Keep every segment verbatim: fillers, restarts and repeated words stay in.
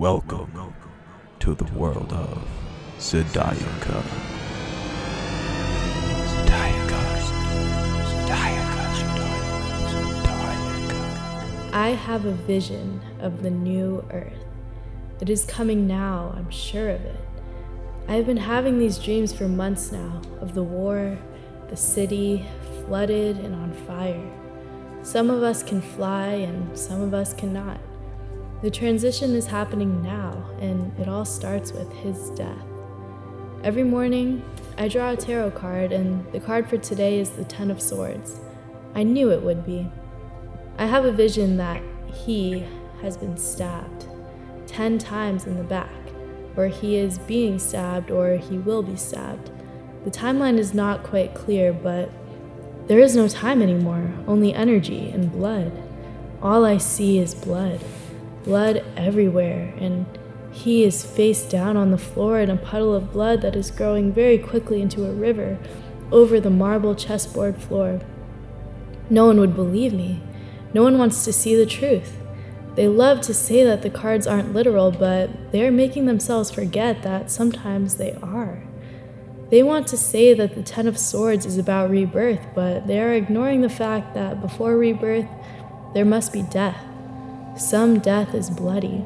Welcome to the world of Sidiakon. I have a vision of the new Earth. It is coming now, I'm sure of it. I have been having these dreams for months now, of the war, the city, flooded and on fire. Some of us can fly and some of us cannot. The transition is happening now, and it all starts with his death. Every morning, I draw a tarot card, and the card for today is the Ten of Swords. I knew it would be. I have a vision that he has been stabbed ten times in the back, or he is being stabbed, or he will be stabbed. The timeline is not quite clear, but there is no time anymore, only energy and blood. All I see is blood. Blood everywhere, and he is face down on the floor in a puddle of blood that is growing very quickly into a river over the marble chessboard floor. No one would believe me. No one wants to see the truth. They love to say that the cards aren't literal, but they are making themselves forget that sometimes they are. They want to say that the Ten of Swords is about rebirth, but they are ignoring the fact that before rebirth, there must be death. Some death is bloody.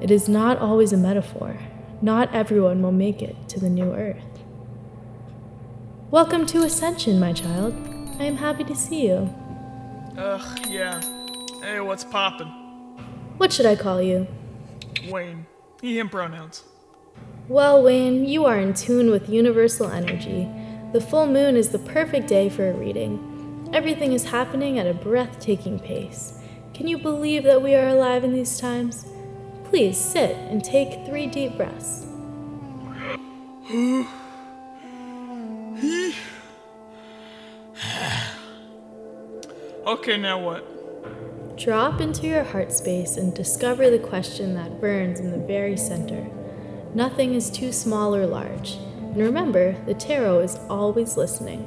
It is not always a metaphor. Not everyone will make it to the new Earth. Welcome to Ascension, my child. I am happy to see you. Ugh, yeah. Hey, what's poppin'? What should I call you? Wayne. He, him pronouns. Well, Wayne, you are in tune with universal energy. The full moon is the perfect day for a reading. Everything is happening at a breathtaking pace. Can you believe that we are alive in these times? Please sit and take three deep breaths. Okay, now what? Drop into your heart space and discover the question that burns in the very center. Nothing is too small or large. And remember, the tarot is always listening.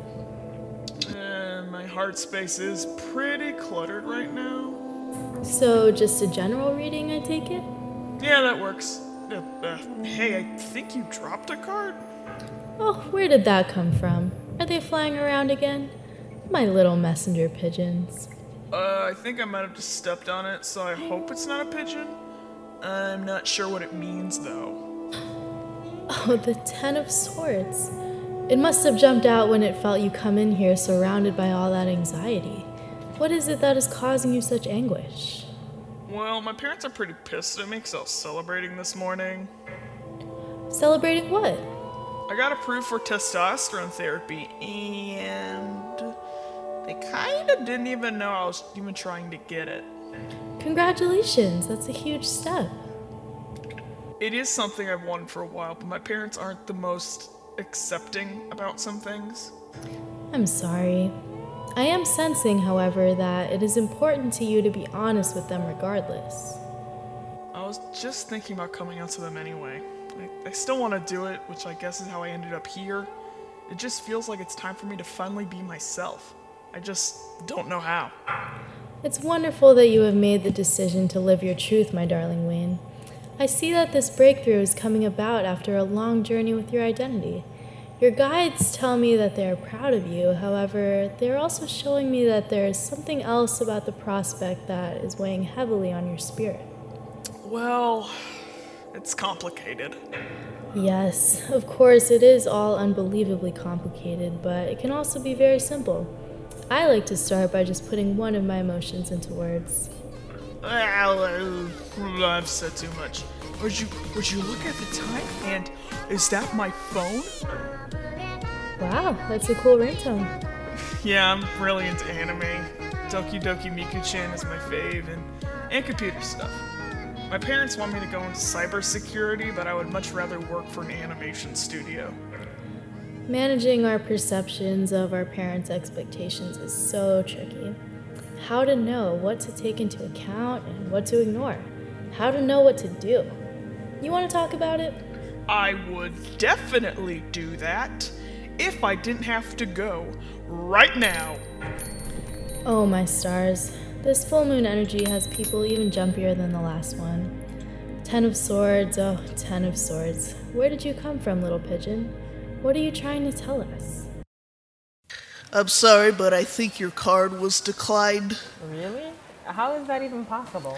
Uh, my heart space is pretty cluttered right now. So, just a general reading, I take it? Yeah, that works. Uh, uh, hey, I think you dropped a card? Oh, where did that come from? Are they flying around again? My little messenger pigeons. Uh, I think I might have just stepped on it, so I hope it's not a pigeon. I'm not sure what it means, though. Oh, the Ten of Swords. It must have jumped out when it felt you come in here surrounded by all that anxiety. What is it that is causing you such anguish? Well, my parents are pretty pissed at me because I was celebrating this morning. Celebrating what? I got approved for testosterone therapy, and they kind of didn't even know I was even trying to get it. Congratulations, that's a huge step. It is something I've wanted for a while, but my parents aren't the most accepting about some things. I'm sorry. I am sensing, however, that it is important to you to be honest with them regardless. I was just thinking about coming out to them anyway. I, I still want to do it, which I guess is how I ended up here. It just feels like it's time for me to finally be myself. I just don't know how. It's wonderful that you have made the decision to live your truth, my darling Wayne. I see that this breakthrough is coming about after a long journey with your identity. Your guides tell me that they are proud of you, however, they are also showing me that there is something else about the prospect that is weighing heavily on your spirit. Well, it's complicated. Yes, of course, it is all unbelievably complicated, but it can also be very simple. I like to start by just putting one of my emotions into words. Well, I've said too much. Would you, would you look at the time and is that my phone? Wow, that's a cool ringtone. Yeah, I'm really into anime. Doki Doki Miku-chan is my fave, and, and computer stuff. My parents want me to go into cybersecurity, but I would much rather work for an animation studio. Managing our perceptions of our parents' expectations is so tricky. How to know what to take into account and what to ignore. How to know what to do. You want to talk about it? I would definitely do that. If I didn't have to go right now. Oh, my stars. This full moon energy has people even jumpier than the last one. Ten of Swords, oh, Ten of Swords. Where did you come from, little pigeon? What are you trying to tell us? I'm sorry, but I think your card was declined. Really? How is that even possible?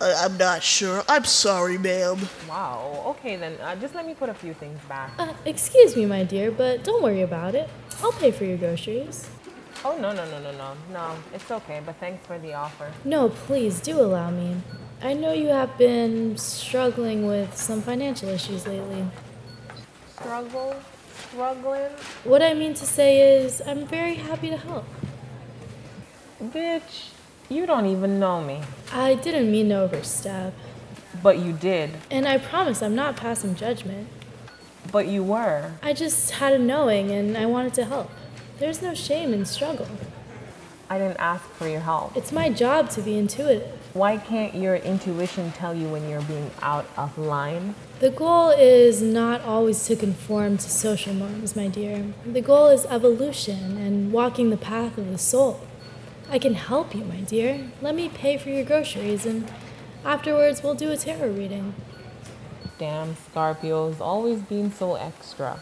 Uh, I'm not sure. I'm sorry, ma'am. Wow. Okay, then. Uh, just let me put a few things back. Uh, excuse me, my dear, but don't worry about it. I'll pay for your groceries. Oh, no, no, no, no, no. No, it's okay, but thanks for the offer. No, please do allow me. I know you have been struggling with some financial issues lately. Struggle? Struggling? What I mean to say is, I'm very happy to help. Bitch, you don't even know me. I didn't mean to overstep. But you did. And I promise I'm not passing judgment. But you were. I just had a knowing and I wanted to help. There's no shame in struggle. I didn't ask for your help. It's my job to be intuitive. Why can't your intuition tell you when you're being out of line? The goal is not always to conform to social norms, my dear. The goal is evolution and walking the path of the soul. I can help you, my dear. Let me pay for your groceries, and afterwards we'll do a tarot reading. Damn Scorpios, always being so extra.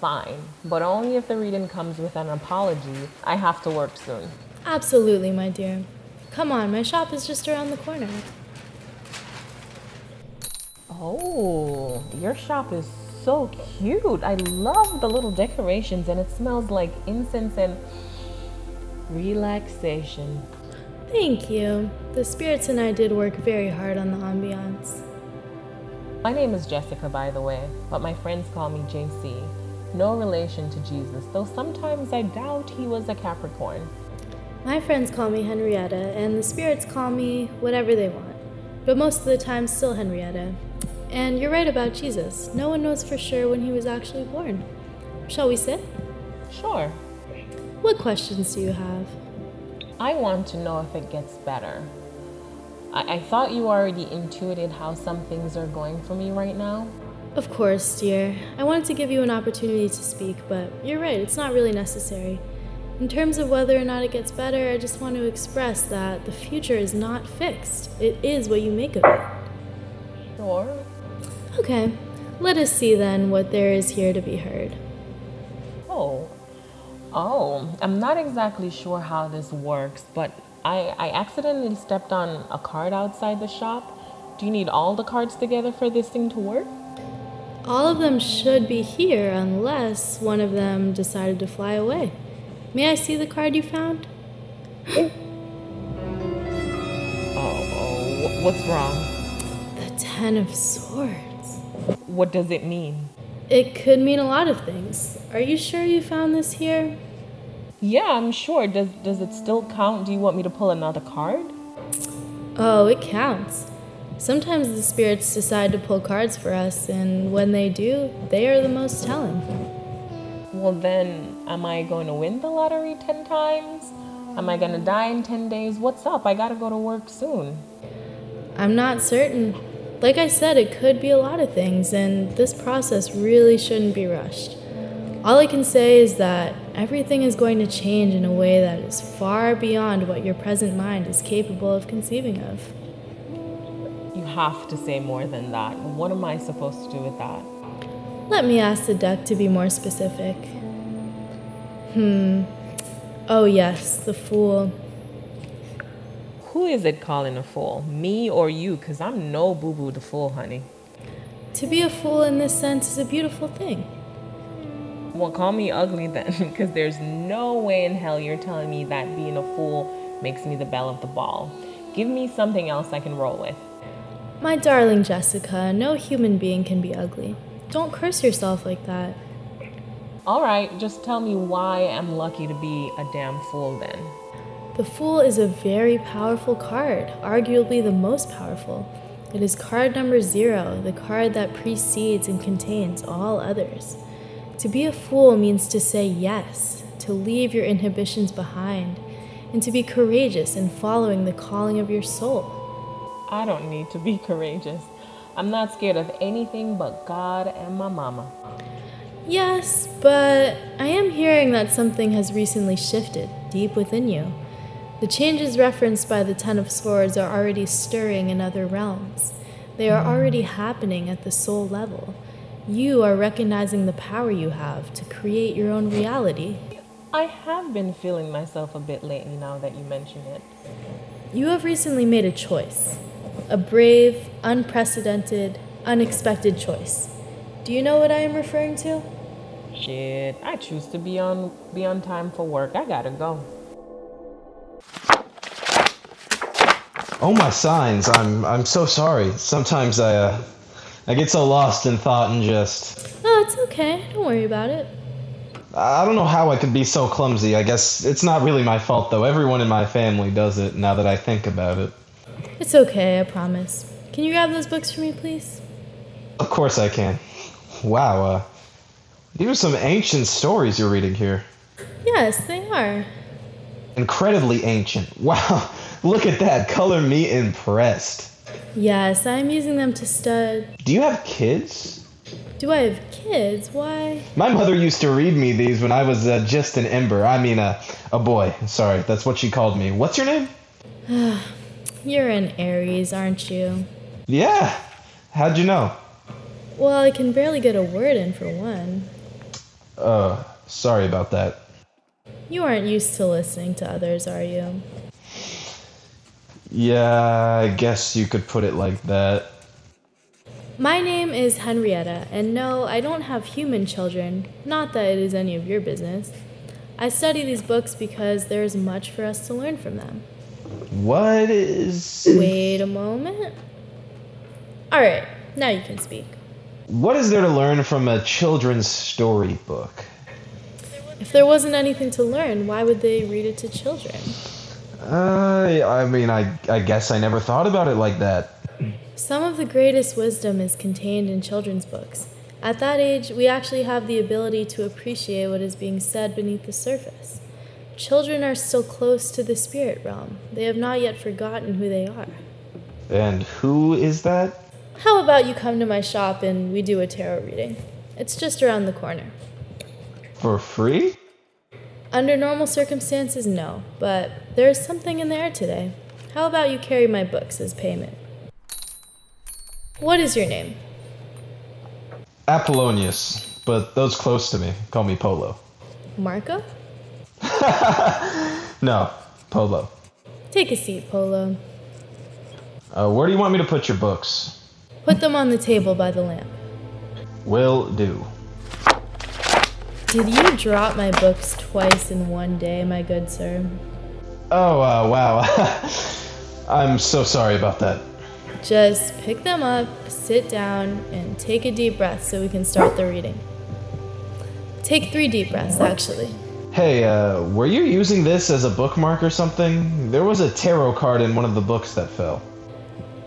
Fine, but only if the reading comes with an apology. I have to work soon. Absolutely, my dear. Come on, my shop is just around the corner. Oh, your shop is so cute. I love the little decorations, and it smells like incense and relaxation. Thank you. The spirits and I did work very hard on the ambiance. My name is Jessica, by the way, but my friends call me J C. No relation to Jesus, though sometimes I doubt he was a Capricorn. My friends call me Henrietta, and the spirits call me whatever they want, but most of the time still Henrietta. And you're right about Jesus. No one knows for sure when he was actually born. Shall we sit? Sure. What questions do you have? I want to know if it gets better. I, I thought you already intuited how some things are going for me right now. Of course, dear. I wanted to give you an opportunity to speak, but you're right, it's not really necessary. In terms of whether or not it gets better, I just want to express that the future is not fixed. It is what you make of it. Sure. Okay, let us see then what there is here to be heard. Oh, oh, I'm not exactly sure how this works, but I, I accidentally stepped on a card outside the shop. Do you need all the cards together for this thing to work? All of them should be here unless one of them decided to fly away. May I see the card you found? Oh, oh, what's wrong? The Ten of Swords. What does it mean? It could mean a lot of things. Are you sure you found this here? Yeah, I'm sure. Does, does it still count? Do you want me to pull another card? Oh, it counts. Sometimes the spirits decide to pull cards for us, and when they do, they are the most telling. Well then, am I going to win the lottery ten times? Am I going to die in ten days? What's up? I gotta go to work soon. I'm not certain. Like I said, it could be a lot of things, and this process really shouldn't be rushed. All I can say is that everything is going to change in a way that is far beyond what your present mind is capable of conceiving of. Have to say more than that. What am I supposed to do with that? Let me ask the duck to be more specific. Hmm. Oh yes, the fool. Who is it calling a fool? Me or you? Because I'm no boo-boo the fool, honey. To be a fool in this sense is a beautiful thing. Well, call me ugly then, because there's no way in hell you're telling me that being a fool makes me the belle of the ball. Give me something else I can roll with. My darling Jessica, no human being can be ugly. Don't curse yourself like that. All right, just tell me why I'm lucky to be a damn fool then. The Fool is a very powerful card, arguably the most powerful. It is card number zero, the card that precedes and contains all others. To be a fool means to say yes, to leave your inhibitions behind, and to be courageous in following the calling of your soul. I don't need to be courageous. I'm not scared of anything but God and my mama. Yes, but I am hearing that something has recently shifted deep within you. The changes referenced by the Ten of Swords are already stirring in other realms. They are already happening at the soul level. You are recognizing the power you have to create your own reality. I have been feeling myself a bit lately now that you mention it. You have recently made a choice. A brave, unprecedented, unexpected choice. Do you know what I am referring to? Shit, I choose to be on be on time for work. I gotta go. Oh my signs, I'm I'm so sorry. Sometimes I uh, I get so lost in thought and just... Oh, it's okay. Don't worry about it. I don't know how I could be so clumsy. I guess it's not really my fault, though. Everyone in my family does it now that I think about it. It's okay, I promise. Can you grab those books for me, please? Of course I can. Wow, uh, these are some ancient stories you're reading here. Yes, they are. Incredibly ancient. Wow, look at that. Color me impressed. Yes, I'm using them to stud. Do you have kids? Do I have kids? Why? My mother used to read me these when I was uh, just an ember. I mean, uh, a boy. Sorry, that's what she called me. What's your name? You're an Aries, aren't you? Yeah. How'd you know? Well, I can barely get a word in for one. Uh, sorry about that. You aren't used to listening to others, are you? Yeah, I guess you could put it like that. My name is Henrietta, and no, I don't have human children. Not that it is any of your business. I study these books because there is much for us to learn from them. What is... Wait a moment. All right, now you can speak. What is there to learn from a children's storybook? If there wasn't anything to learn, why would they read it to children? Uh, I mean, I, I guess I never thought about it like that. Some of the greatest wisdom is contained in children's books. At that age, we actually have the ability to appreciate what is being said beneath the surface. Children are still close to the spirit realm. They have not yet forgotten who they are. And who is that? How about you come to my shop and we do a tarot reading? It's just around the corner. For free? Under normal circumstances, no, but there is something in the air today. How about you carry my books as payment? What is your name? Apollonius, but those close to me call me Polo. Marco? No, Polo. Take a seat, Polo. Uh, where do you want me to put your books? Put them on the table by the lamp. Will do. Did you drop my books twice in one day, my good sir? Oh, uh, wow. I'm so sorry about that. Just pick them up, sit down, and take a deep breath so we can start the reading. Take three deep breaths, actually. Hey, uh, were you using this as a bookmark or something? There was a tarot card in one of the books that fell.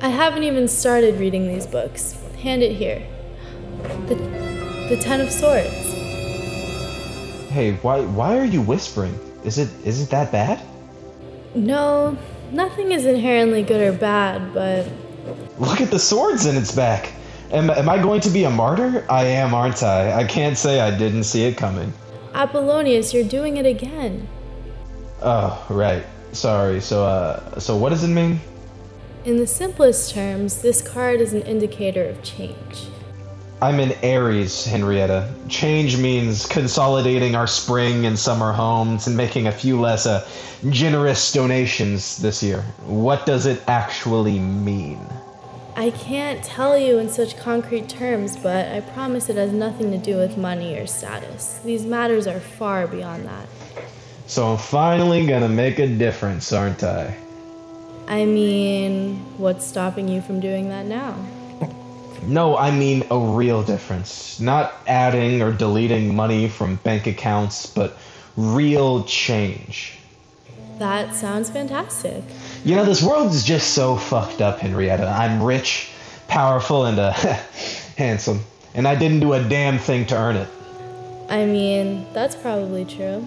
I haven't even started reading these books. Hand it here. The, the Ten of Swords. Hey, why why are you whispering? Is it is it that bad? No, nothing is inherently good or bad, but... Look at the swords in its back! Am, am I going to be a martyr? I am, aren't I? I can't say I didn't see it coming. Apollonius, you're doing it again. Oh, right. Sorry, so, uh, so what does it mean? In the simplest terms, this card is an indicator of change. I'm an Aries, Henrietta. Change means consolidating our spring and summer homes and making a few less uh, generous donations this year. What does it actually mean? I can't tell you in such concrete terms, but I promise it has nothing to do with money or status. These matters are far beyond that. So I'm finally gonna make a difference, aren't I? I mean, what's stopping you from doing that now? No, I mean a real difference. Not adding or deleting money from bank accounts, but real change. That sounds fantastic. You know, this world is just so fucked up, Henrietta. I'm rich, powerful, and uh, handsome. And I didn't do a damn thing to earn it. I mean, that's probably true.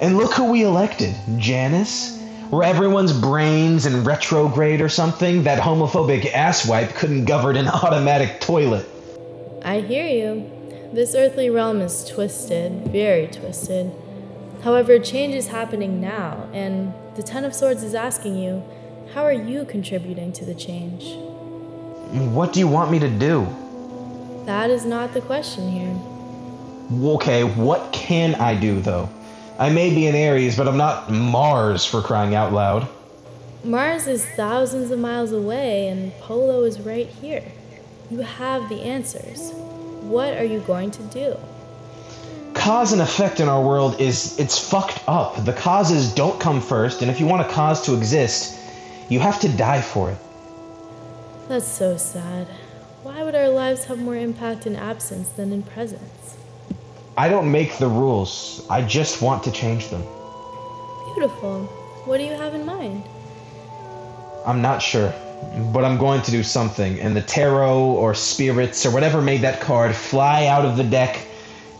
And look who we elected. Janice? Were everyone's brains in retrograde or something? That homophobic asswipe couldn't govern an automatic toilet. I hear you. This earthly realm is twisted, very twisted. However, change is happening now, and the Ten of Swords is asking you, how are you contributing to the change? What do you want me to do? That is not the question here. Okay, what can I do, though? I may be an Aries, but I'm not Mars, for crying out loud. Mars is thousands of miles away, and Polo is right here. You have the answers. What are you going to do? Cause and effect in our world is, it's fucked up. The causes don't come first, and if you want a cause to exist, you have to die for it. That's so sad. Why would our lives have more impact in absence than in presence? I don't make the rules. I just want to change them. Beautiful. What do you have in mind? I'm not sure, but I'm going to do something, and the tarot or spirits or whatever made that card fly out of the deck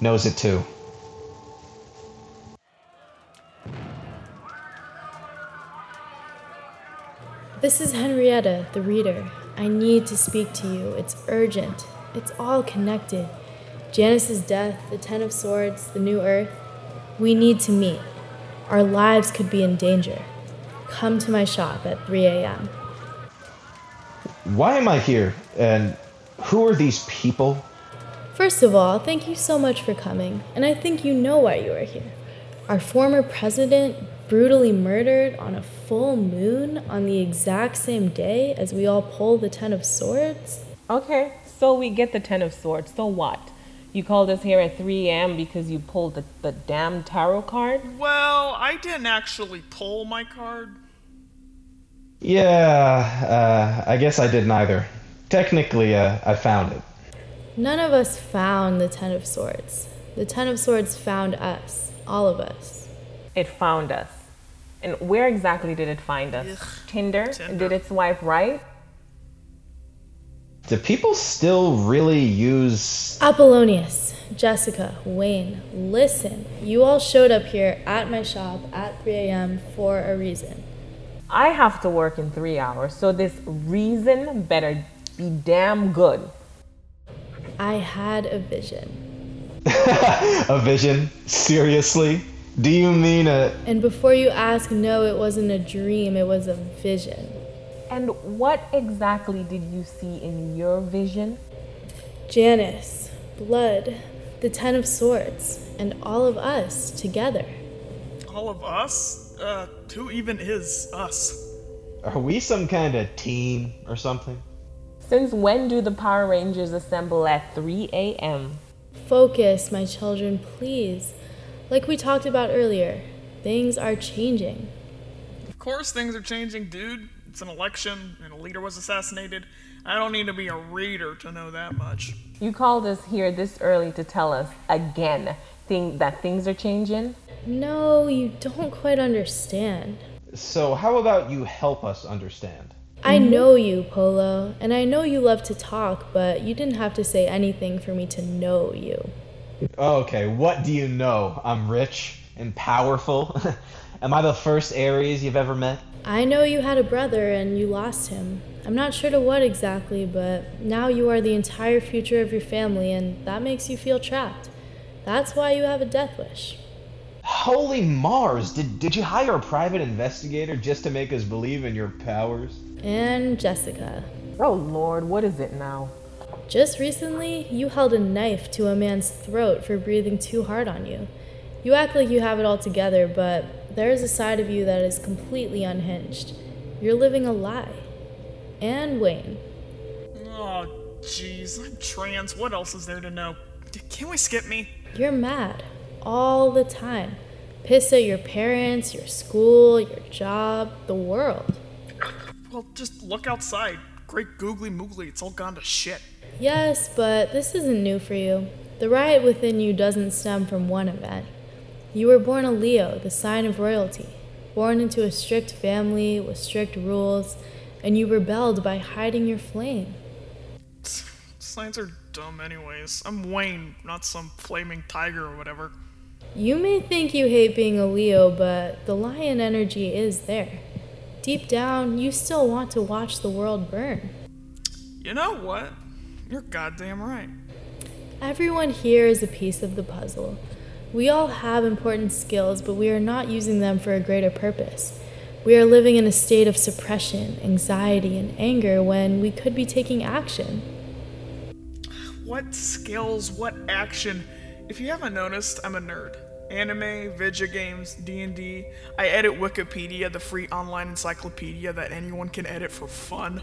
knows it too. This is Henrietta, the reader. I need to speak to you. It's urgent. It's all connected. Janice's death, the Ten of Swords, the New Earth. We need to meet. Our lives could be in danger. Come to my shop at three a.m. Why am I here? And who are these people? First of all, thank you so much for coming, and I think you know why you are here. Our former president, brutally murdered on a full moon on the exact same day as we all pull the Ten of Swords. Okay, so we get the Ten of Swords, so what? You called us here at three a.m. because you pulled the, the damn tarot card? Well, I didn't actually pull my card. Yeah, uh, I guess I didn't either. Technically, uh, I found it. None of us found the Ten of Swords. The Ten of Swords found us, all of us. It found us. And where exactly did it find us? Ugh, Tinder? Tinder? Did it swipe right? Do people still really use... Apollonius, Jessica, Wayne, listen. You all showed up here at my shop at three a.m. for a reason. I have to work in three hours, so this reason better be damn good. I had a vision. A vision? Seriously? Do you mean it? And before you ask, no, it wasn't a dream, it was a vision. And what exactly did you see in your vision? Janice, blood, the Ten of Swords, and all of us together. All of us? Uh, who even is us? Are we some kind of team or something? Since when do the Power Rangers assemble at three a.m.? Focus, my children, please. Like we talked about earlier, things are changing. Of course things are changing, dude. It's an election, and a leader was assassinated. I don't need to be a reader to know that much. You called us here this early to tell us, again, thing, that things are changing? No, you don't quite understand. So how about you help us understand? I know you, Polo, and I know you love to talk, but you didn't have to say anything for me to know you. Okay, what do you know? I'm rich and powerful. Am I the first Aries you've ever met? I know you had a brother and you lost him. I'm not sure to what exactly, but now you are the entire future of your family, and that makes you feel trapped. That's why you have a death wish. Holy Mars! Did did you hire a private investigator just to make us believe in your powers? And Jessica. Oh Lord, what is it now? Just recently, you held a knife to a man's throat for breathing too hard on you. You act like you have it all together, but there is a side of you that is completely unhinged. You're living a lie. And Wayne. Oh, jeez, I'm trans. What else is there to know? Can we skip me? You're mad. All the time. Pissed at your parents, your school, your job, the world. Well, just look outside. Great googly moogly, it's all gone to shit. Yes, but this isn't new for you. The riot within you doesn't stem from one event. You were born a Leo, the sign of royalty, born into a strict family with strict rules, and you rebelled by hiding your flame. Signs are dumb anyways. I'm Wayne, not some flaming tiger or whatever. You may think you hate being a Leo, but the lion energy is there. Deep down, you still want to watch the world burn. You know what? You're goddamn right. Everyone here is a piece of the puzzle. We all have important skills, but we are not using them for a greater purpose. We are living in a state of suppression, anxiety, and anger when we could be taking action. What skills? What action? If you haven't noticed, I'm a nerd. Anime, video games, D and D. I edit Wikipedia, the free online encyclopedia that anyone can edit for fun.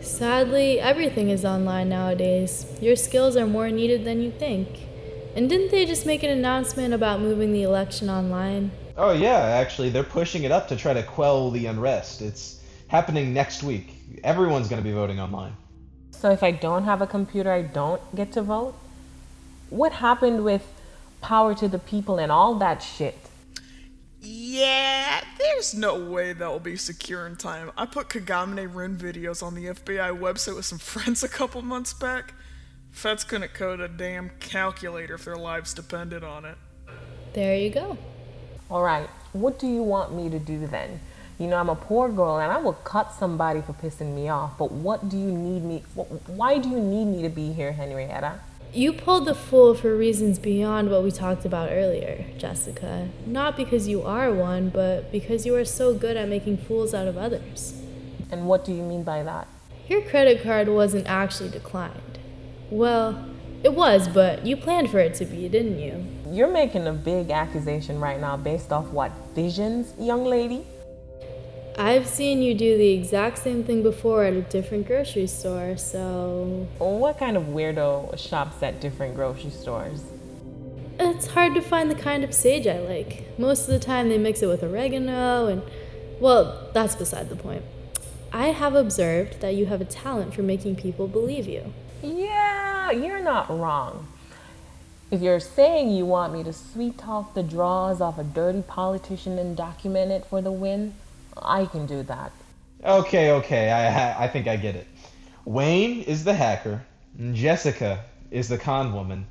Sadly, everything is online nowadays. Your skills are more needed than you think. And didn't they just make an announcement about moving the election online? Oh yeah, actually, they're pushing it up to try to quell the unrest. It's happening next week. Everyone's going to be voting online. So if I don't have a computer, I don't get to vote? What happened with power to the people and all that shit? Yeah, there's no way that will be secure in time. I put Kagame Rin videos on the F B I website with some friends a couple months back. Feds couldn't code a damn calculator if their lives depended on it. There you go. All right, what do you want me to do then? You know, I'm a poor girl and I will cut somebody for pissing me off, but what do you need me, why do you need me to be here, Henrietta? You pulled the fool for reasons beyond what we talked about earlier, Jessica. Not because you are one, but because you are so good at making fools out of others. And what do you mean by that? Your credit card wasn't actually declined. Well, it was, but you planned for it to be, didn't you? You're making a big accusation right now based off what? Visions, young lady? I've seen you do the exact same thing before at a different grocery store, so... What kind of weirdo shops at different grocery stores? It's hard to find the kind of sage I like. Most of the time they mix it with oregano and... Well, that's beside the point. I have observed that you have a talent for making people believe you. Yeah, you're not wrong. If you're saying you want me to sweet-talk the draws off a dirty politician and document it for the win... I can do that. Okay, okay, I I think I get it. Wayne is the hacker, Jessica is the con woman,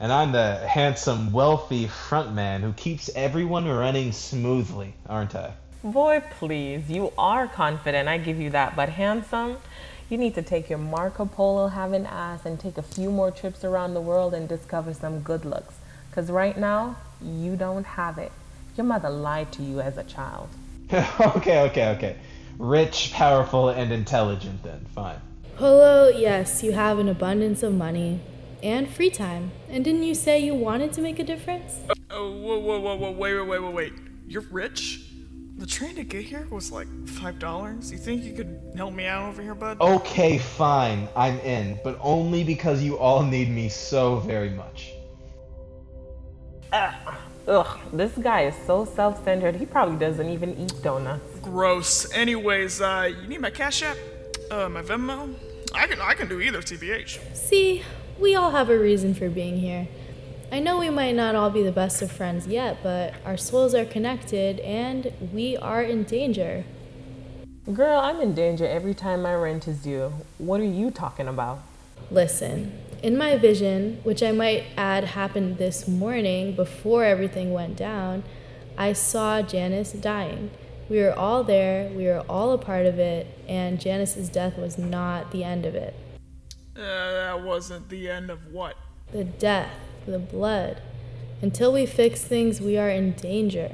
and I'm the handsome, wealthy front man who keeps everyone running smoothly, aren't I? Boy, please, you are confident, I give you that, but handsome? You need to take your Marco Polo having ass and take a few more trips around the world and discover some good looks, because right now, you don't have it. Your mother lied to you as a child. okay, okay, okay. Rich, powerful, and intelligent then. Fine. Polo, yes, you have an abundance of money and free time. And didn't you say you wanted to make a difference? Oh, whoa, whoa, whoa, whoa, wait, wait, wait, wait. You're rich? The train to get here was like five dollars. You think you could help me out over here, bud? Okay, fine. I'm in. But only because you all need me so very much. Ah. Ugh, this guy is so self-centered, he probably doesn't even eat donuts. Gross. Anyways, uh, you need my Cash App? Uh, my Venmo? I can I can do either, T B H. See, we all have a reason for being here. I know we might not all be the best of friends yet, but our souls are connected, and we are in danger. Girl, I'm in danger every time my rent is due. What are you talking about? Listen. In my vision, which I might add happened this morning before everything went down, I saw Janice dying. We were all there, we were all a part of it, and Janice's death was not the end of it. Uh, that wasn't the end of what? The death, the blood. Until we fix things, we are in danger.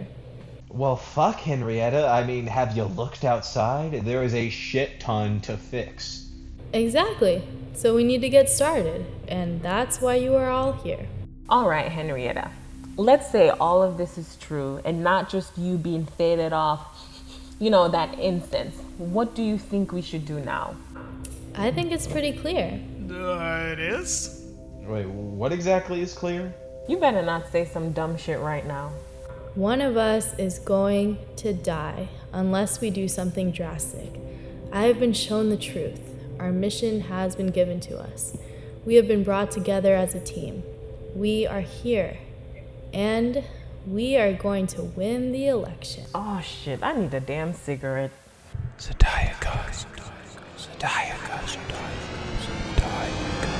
Well, fuck, Henrietta. I mean, have you looked outside? There is a shit ton to fix. Exactly. So we need to get started, and that's why you are all here. All right, Henrietta. Let's say all of this is true, and not just you being faded off, you know, that instance. What do you think we should do now? I think it's pretty clear. Uh, it is? Wait, what exactly is clear? You better not say some dumb shit right now. One of us is going to die unless we do something drastic. I have been shown the truth. Our mission has been given to us. We have been brought together as a team. We are here. And we are going to win the election. Oh shit, I need a damn cigarette. Sidiakon. Sidiakon. Sidiakon. Sidiakon.